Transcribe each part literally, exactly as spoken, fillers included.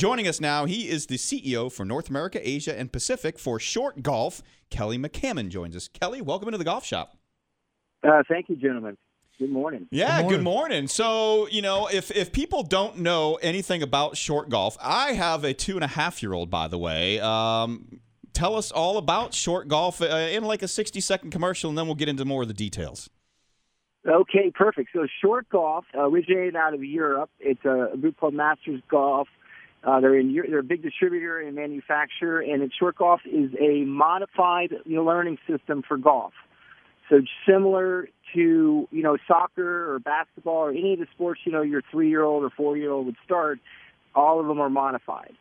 Joining us now, he is the C E O for North America, Asia, and Pacific for Short Golf. Kelly McCammon joins us. Kelly, welcome into the golf shop. Uh, thank you, gentlemen. Good morning. Yeah, good morning. Good morning. So, you know, if, if people don't know anything about short golf, I have a two and a half year old, by the way. Um, tell us all about short golf uh, in like a sixty second commercial, and then we'll get into more of the details. Okay, perfect. So short golf uh, originated out of Europe. It's a group called Masters Golf. Uh, they're in they're a big distributor and manufacturer, and it's, short golf is a modified learning system for golf. So similar to, you know, soccer or basketball or any of the sports, you know, your three-year-old or four-year-old would start, all of them are modified.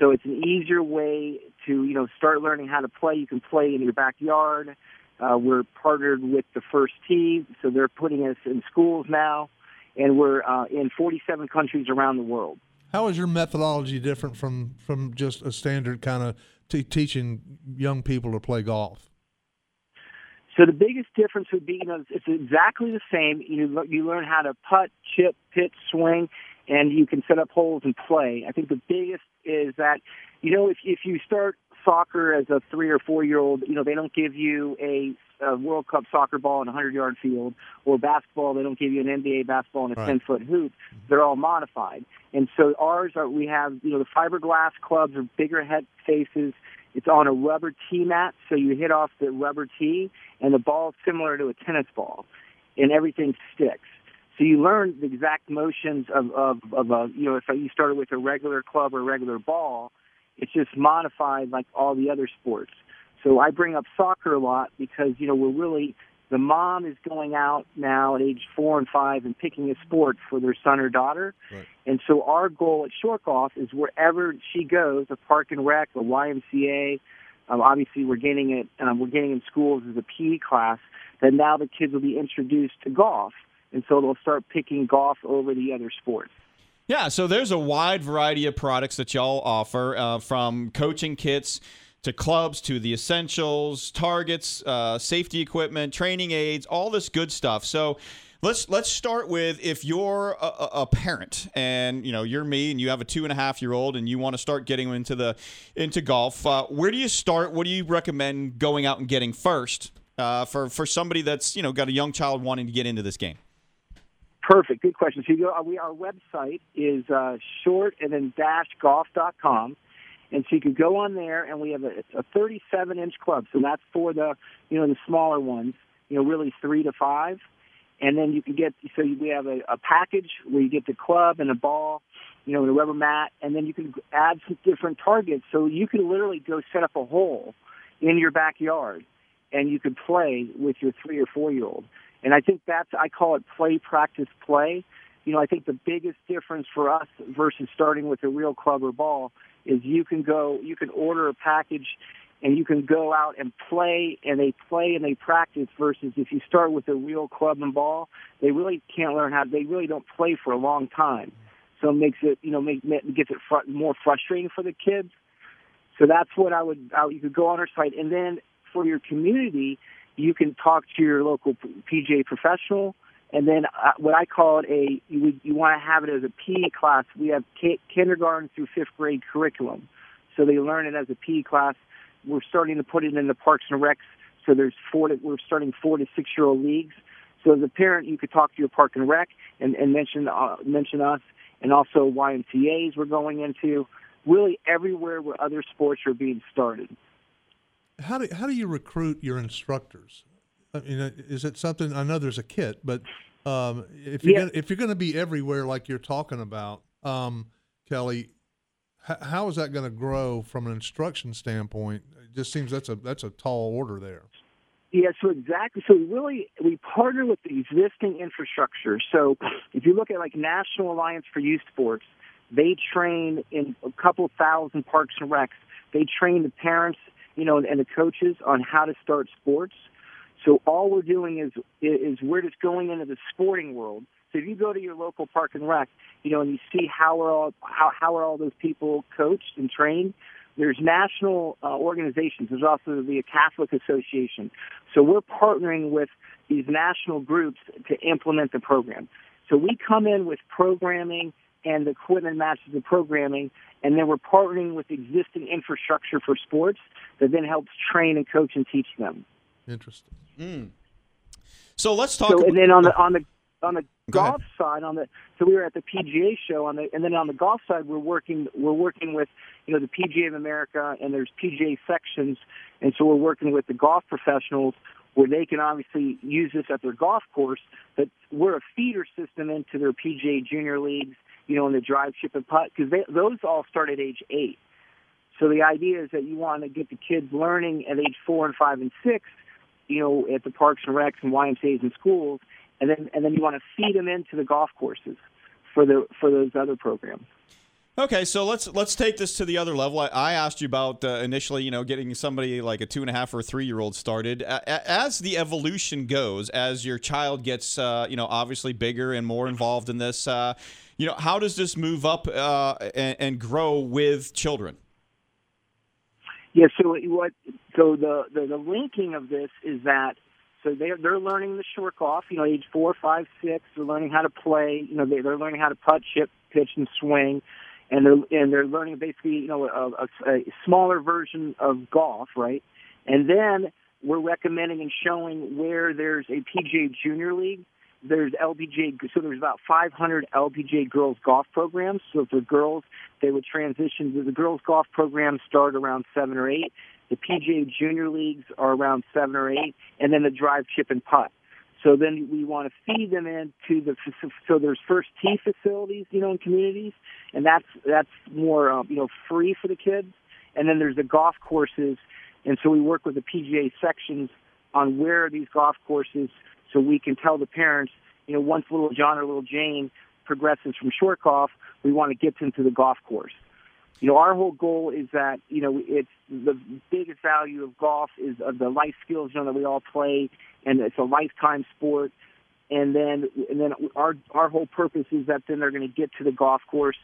So it's an easier way to, you know, start learning how to play. You can play in your backyard. Uh, we're partnered with the First Tee, so they're putting us in schools now, and we're uh, in forty-seven countries around the world. How is your methodology different from, from just a standard kind of t- teaching young people to play golf? So the biggest difference would be, you know, it's exactly the same. You you learn how to putt, chip, pitch, swing, and you can set up holes and play. I think the biggest is that, you know, if if you start soccer as a three or four year old, you know, they don't give you a, a World Cup soccer ball in a hundred yard field, or basketball. They don't give you an N B A basketball and a right. ten foot hoop. They're all modified, and so ours are, we have, you know, the fiberglass clubs or bigger head faces. It's on a rubber tee mat, so you hit off the rubber tee, and the ball is similar to a tennis ball, and everything sticks. So you learn the exact motions of, of, of a, you know, if you started with a regular club or a regular ball, it's just modified like all the other sports. So I bring up soccer a lot because, you know, we're really, the mom is going out now at age four and five and picking a sport for their son or daughter. Right. And so our goal at Short Golf is wherever she goes, a park and rec, a Y M C A. Um, obviously, we're getting it. Um, we're getting in schools as a P E class. That now the kids will be introduced to golf, and so they'll start picking golf over the other sports. Yeah. So there's a wide variety of products that y'all offer, uh, from coaching kits to clubs to the essentials, targets, uh, safety equipment, training aids, all this good stuff. So Let's let's start with, if you're a, a parent and, you know, you're me and you have a two and a half year old and you want to start getting into the into golf. Uh, where do you start? What do you recommend going out and getting first uh, for for somebody that's, you know, got a young child wanting to get into this game? Perfect, good question. So you go, we our website is uh, short and then dash golf dot com. And so you can go on there, and we have a, a thirty-seven inch club. So that's for the, you know, the smaller ones, you know, really three to five. And then you can get, so we have a, a package where you get the club and a ball, you know, and a rubber mat, and then you can add some different targets. So you can literally go set up a hole in your backyard, and you could play with your three or four-year-old. And I think that's, I call it play, practice, play. You know, I think the biggest difference for us versus starting with a real club or ball is you can go, you can order a package, and you can go out and play, and they play and they practice, versus if you start with a real club and ball, they really can't learn how, they really don't play for a long time. So it makes it, you know, make, gets it fr- more frustrating for the kids. So that's what I would, I, you could go on our site. And then for your community, you can talk to your local P G A professional. And then uh, what I call it a, you, you want to have it as a P E class. We have k- kindergarten through fifth grade curriculum. So they learn it as a P E class. We're starting to put it in the parks and recs. So there's four. To, we're starting four to six year old leagues. So as a parent, you could talk to your park and rec and, and mention uh, mention us, and also Y M C As we're going into. Really everywhere where other sports are being started. How do how do you recruit your instructors? I mean, is it something? I know there's a kit, but um, if you're yeah. gonna, if you're going to be everywhere like you're talking about, um, Kelly, h- how is that going to grow from an instruction standpoint? Just seems that's a that's a tall order there. Yeah, so exactly. So really, we partner with the existing infrastructure. So if you look at like National Alliance for Youth Sports, they train in a couple thousand parks and recs. They train the parents, you know, and the coaches on how to start sports. So all we're doing is is we're just going into the sporting world. So if you go to your local park and rec, you know, and you see how are all how how are all those people coached and trained. There's national uh, organizations. There's also the Catholic Association. So we're partnering with these national groups to implement the program. So we come in with programming and the equipment matches the programming, and then we're partnering with existing infrastructure for sports that then helps train and coach and teach them. Interesting. Mm. So let's talk. So, about, and then on the on the on the golf side, on the so we were at the P G A show on the, and then on the golf side, we're working we're working with you know the P G A of America, and there's P G A sections, and so we're working with the golf professionals, where they can obviously use this at their golf course, but we're a feeder system into their P G A junior leagues, you know, in the drive, chip, and putt, because those all start at age eight. So the idea is that you want to get the kids learning at age four and five and six, you know, at the parks and recs and Y M C As and schools, and then and then you want to feed them into the golf courses for the for those other programs. Okay, so let's let's take this to the other level. I, I asked you about uh, initially, you know, getting somebody like a two and a half or three year old started. A- as the evolution goes, as your child gets, uh, you know, obviously bigger and more involved in this, uh, you know, how does this move up uh, and, and grow with children? Yeah, so what? So the, the, the linking of this is that so they're they're learning the short golf. You know, age four, five, six, they're learning how to play. You know, they, they're learning how to putt, chip, pitch, and swing. And they're, and they're learning basically, you know, a, a, a smaller version of golf, right? And then we're recommending and showing where there's a P G A Junior League. There's L B J, so there's about five hundred L B J girls golf programs. So for girls, they would transition to the girls golf programs start around seven or eight. The P G A Junior Leagues are around seven or eight, and then the drive, chip, and putt. So then we want to feed them into the so there's First Tee facilities, you know, in communities, and that's that's more um, you know free for the kids. And then there's the golf courses, and so we work with the P G A sections on where are these golf courses, so we can tell the parents, you know, once little John or little Jane progresses from short golf, we want to get them to the golf course. You know, our whole goal is that, you know, it's the biggest value of golf is of the life skills, you know, that we all play, and it's a lifetime sport. And then and then our our whole purpose is that then they're going to get to the golf course,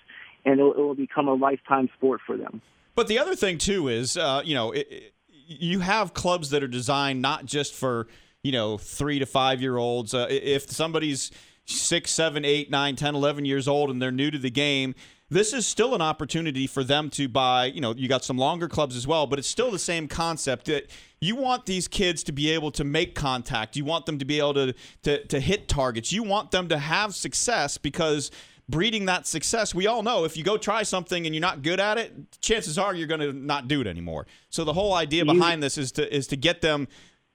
and it will become a lifetime sport for them. But the other thing, too, is, uh, you know, it, it, you have clubs that are designed not just for, you know, three to five-year-olds. Uh, if somebody's six, seven, eight, nine, ten, eleven years old and they're new to the game, this is still an opportunity for them to buy, you know, you got some longer clubs as well, but it's still the same concept that you want these kids to be able to make contact. You want them to be able to, to, to hit targets. You want them to have success, because breeding that success, we all know if you go try something and you're not good at it, chances are you're going to not do it anymore. So the whole idea behind this is to, is to get them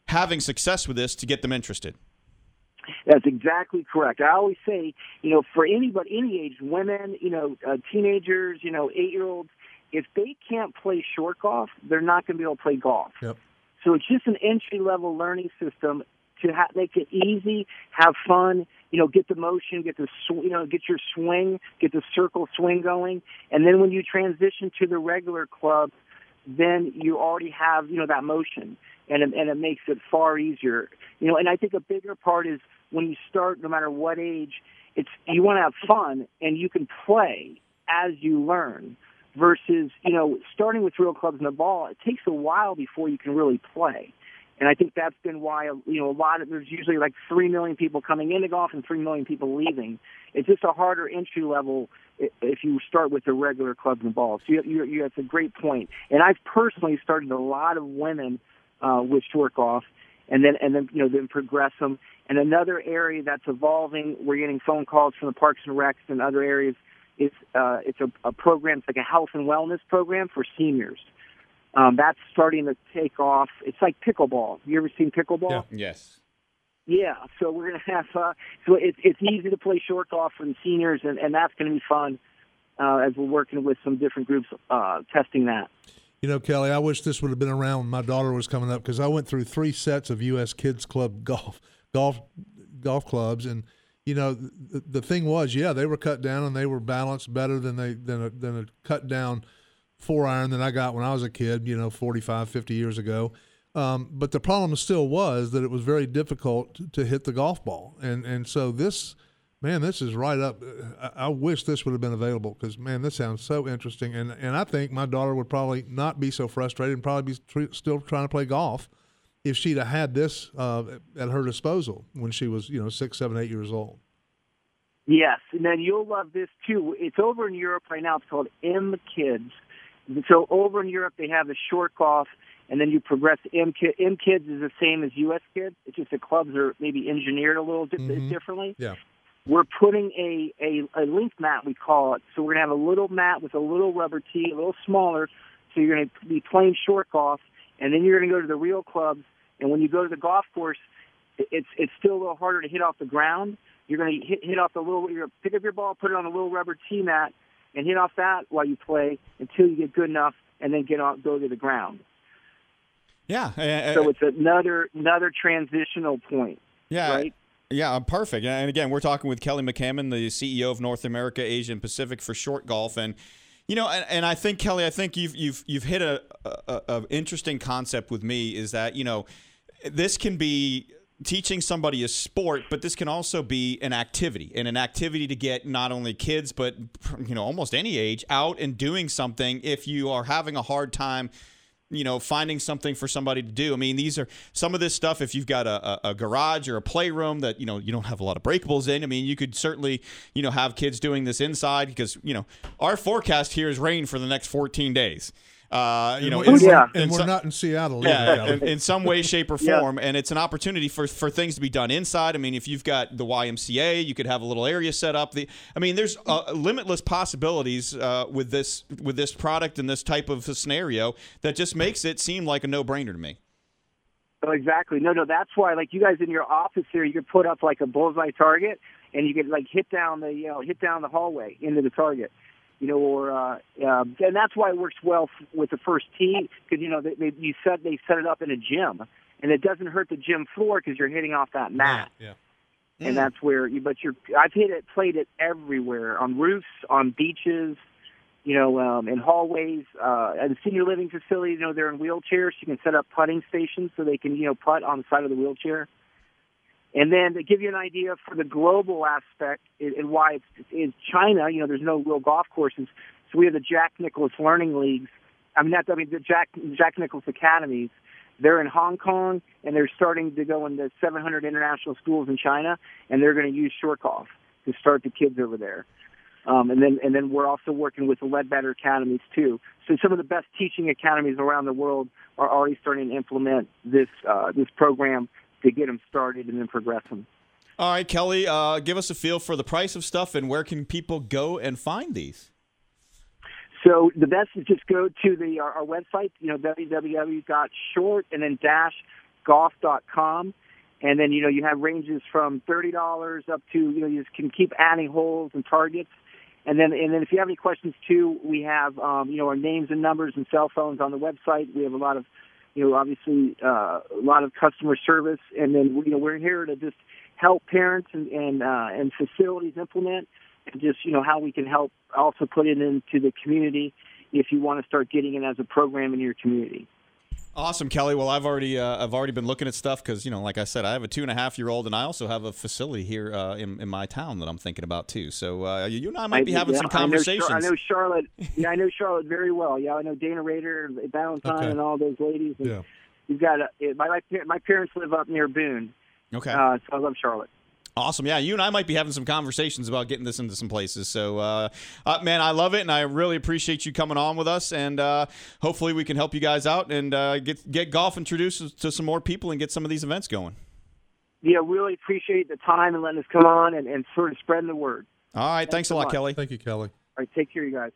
having success with this, to get them interested. That's exactly correct. I always say, you know, for anybody, any age, women, you know, uh, teenagers, you know, eight-year-olds, if they can't play short golf, they're not going to be able to play golf. Yep. So it's just an entry-level learning system to ha- make it easy, have fun, you know, get the motion, get the sw- you know, get your swing, get the circle swing going, and then when you transition to the regular club, then you already have, you know, that motion, and it, and it makes it far easier. You know, and I think a bigger part is when you start, no matter what age, it's you want to have fun, and you can play as you learn versus, you know, starting with real clubs and a ball, it takes a while before you can really play. And I think that's been why, you know, a lot of, there's usually like three million people coming into golf and three million people leaving. It's just a harder entry level if you start with the regular clubs and balls. So you, you, you, that's a great point. And I've personally started a lot of women uh, with short golf, and then, and then, you know, then progress them. And another area that's evolving, we're getting phone calls from the Parks and Recs and other areas, is uh, it's a, a program, it's like a health and wellness program for seniors. Um, that's starting to take off. It's like pickleball. You ever seen pickleball? Yeah. Yes. Yeah. So we're going to have uh, – so it, it's easy to play short golf for the seniors, and, and that's going to be fun uh, as we're working with some different groups uh, testing that. You know, Kelly, I wish this would have been around when my daughter was coming up, because I went through three sets of U S Kids Club golf golf golf clubs, and you know the, the thing was, yeah, they were cut down and they were balanced better than they than a, than a cut down four iron that I got when I was a kid, you know, forty-five, fifty years ago. Um, but the problem still was that it was very difficult to hit the golf ball, and and so this, man, this is right up. I, I wish this would have been available, because, man, this sounds so interesting. And and I think my daughter would probably not be so frustrated and probably be tr- still trying to play golf if she'd have had this uh, at her disposal when she was, you know, six, seven, eight years old. Yes, and then you'll love this too. It's over in Europe right now. It's called M Kids. So over in Europe, they have the short golf, and then you progress. M Kids is the same as U S Kids. It's just the clubs are maybe engineered a little di- mm-hmm. differently. Yeah. We're putting a, a, a link mat, we call it. So we're going to have a little mat with a little rubber tee, a little smaller. So you're going to be playing short golf, and then you're going to go to the real clubs. And when you go to the golf course, it's it's still a little harder to hit off the ground. You're going to hit, hit off the little, you're going to pick up your ball, put it on a little rubber tee mat, and hit off that while you play until you get good enough, and then get off, go to the ground. Yeah. I, I, so it's another another transitional point. Yeah. Right? Yeah, perfect. And again, we're talking with Kelly McCammon, the C E O of North America, Asia, and Pacific for Short Golf. And, you know, and, and I think, Kelly, I think you've you've you've hit a, a, a interesting concept with me is that, you know, this can be teaching somebody a sport, but this can also be an activity, and an activity to get not only kids, but, you know, almost any age out and doing something if you are having a hard time, you know, finding something for somebody to do. I mean, these are some of this stuff. If you've got a, a, a garage or a playroom that, you know, you don't have a lot of breakables in, I mean, you could certainly, you know, have kids doing this inside because, you know, our forecast here is rain for the next fourteen days. Uh, you know, and, yeah. and, and we're some, not in Seattle. Yeah, in, in some way, shape, or form. Yeah. And it's an opportunity for, for things to be done inside. I mean, if you've got the Y M C A, you could have a little area set up. The, I mean, there's uh, limitless possibilities uh, with this with this product and this type of scenario that just makes it seem like a no-brainer to me. Oh, exactly. No, no, that's why, like, you guys in your office here, you could put up, like, a bullseye target, and you could, like, hit down the, you know, hit down the hallway into the target. You know, or uh, uh, and that's why it works well f- with the first tee because you know they, they you set they set it up in a gym, and it doesn't hurt the gym floor because you're hitting off that mat. Yeah, yeah. And mm. that's where. You, but you're I've hit it, played it everywhere on roofs, on beaches, you know, um, in hallways, uh, at the senior living facility. You know, they're in wheelchairs. You can set up putting stations so they can you know putt on the side of the wheelchair. And then to give you an idea for the global aspect and why it's in China, you know, there's no real golf courses. So we have the Jack Nicklaus Learning Leagues. I mean, not I mean the Jack Jack Nicklaus Academies. They're in Hong Kong, and they're starting to go into seven hundred international schools in China, and they're going to use short golf to start the kids over there. Um, and then and then we're also working with the Leadbetter Academies too. So some of the best teaching academies around the world are already starting to implement this uh, this program. To get them started and then progress them. All right, Kelly, uh, give us a feel for the price of stuff and where can people go and find these? So the best is just go to the our, our website, you know, www dot short and then dash golf dot com. And then, you know, you have ranges from thirty dollars up to, you know, you just can keep adding holes and targets. And then, and then if you have any questions too, we have, um, you know, our names and numbers and cell phones on the website. We have a lot of You know, obviously, uh, a lot of customer service, and then you know we're here to just help parents and and, uh, and facilities implement, and just you know how we can help also put it into the community if you want to start getting it as a program in your community. Awesome, Kelly. Well, I've already uh, I've already been looking at stuff because you know, like I said, I have a two and a half year old, and I also have a facility here uh, in in my town that I'm thinking about too. So uh, you and I might be I, having yeah, some conversations. I know, Char- I know Charlotte. Yeah, I know Charlotte very well. Yeah, I know Dana Rader, Valentine, okay. and all those ladies. And yeah, you've got a, it, my my parents live up near Boone. Okay, uh, so I love Charlotte. Awesome. Yeah, you and I might be having some conversations about getting this into some places. So, uh, uh, man, I love it, and I really appreciate you coming on with us. And uh, hopefully we can help you guys out and uh, get get golf introduced to some more people and get some of these events going. Yeah, really appreciate the time and letting us come on and, and sort of spreading the word. All right. Thanks, thanks a lot, much. Kelly. Thank you, Kelly. All right. Take care, you guys.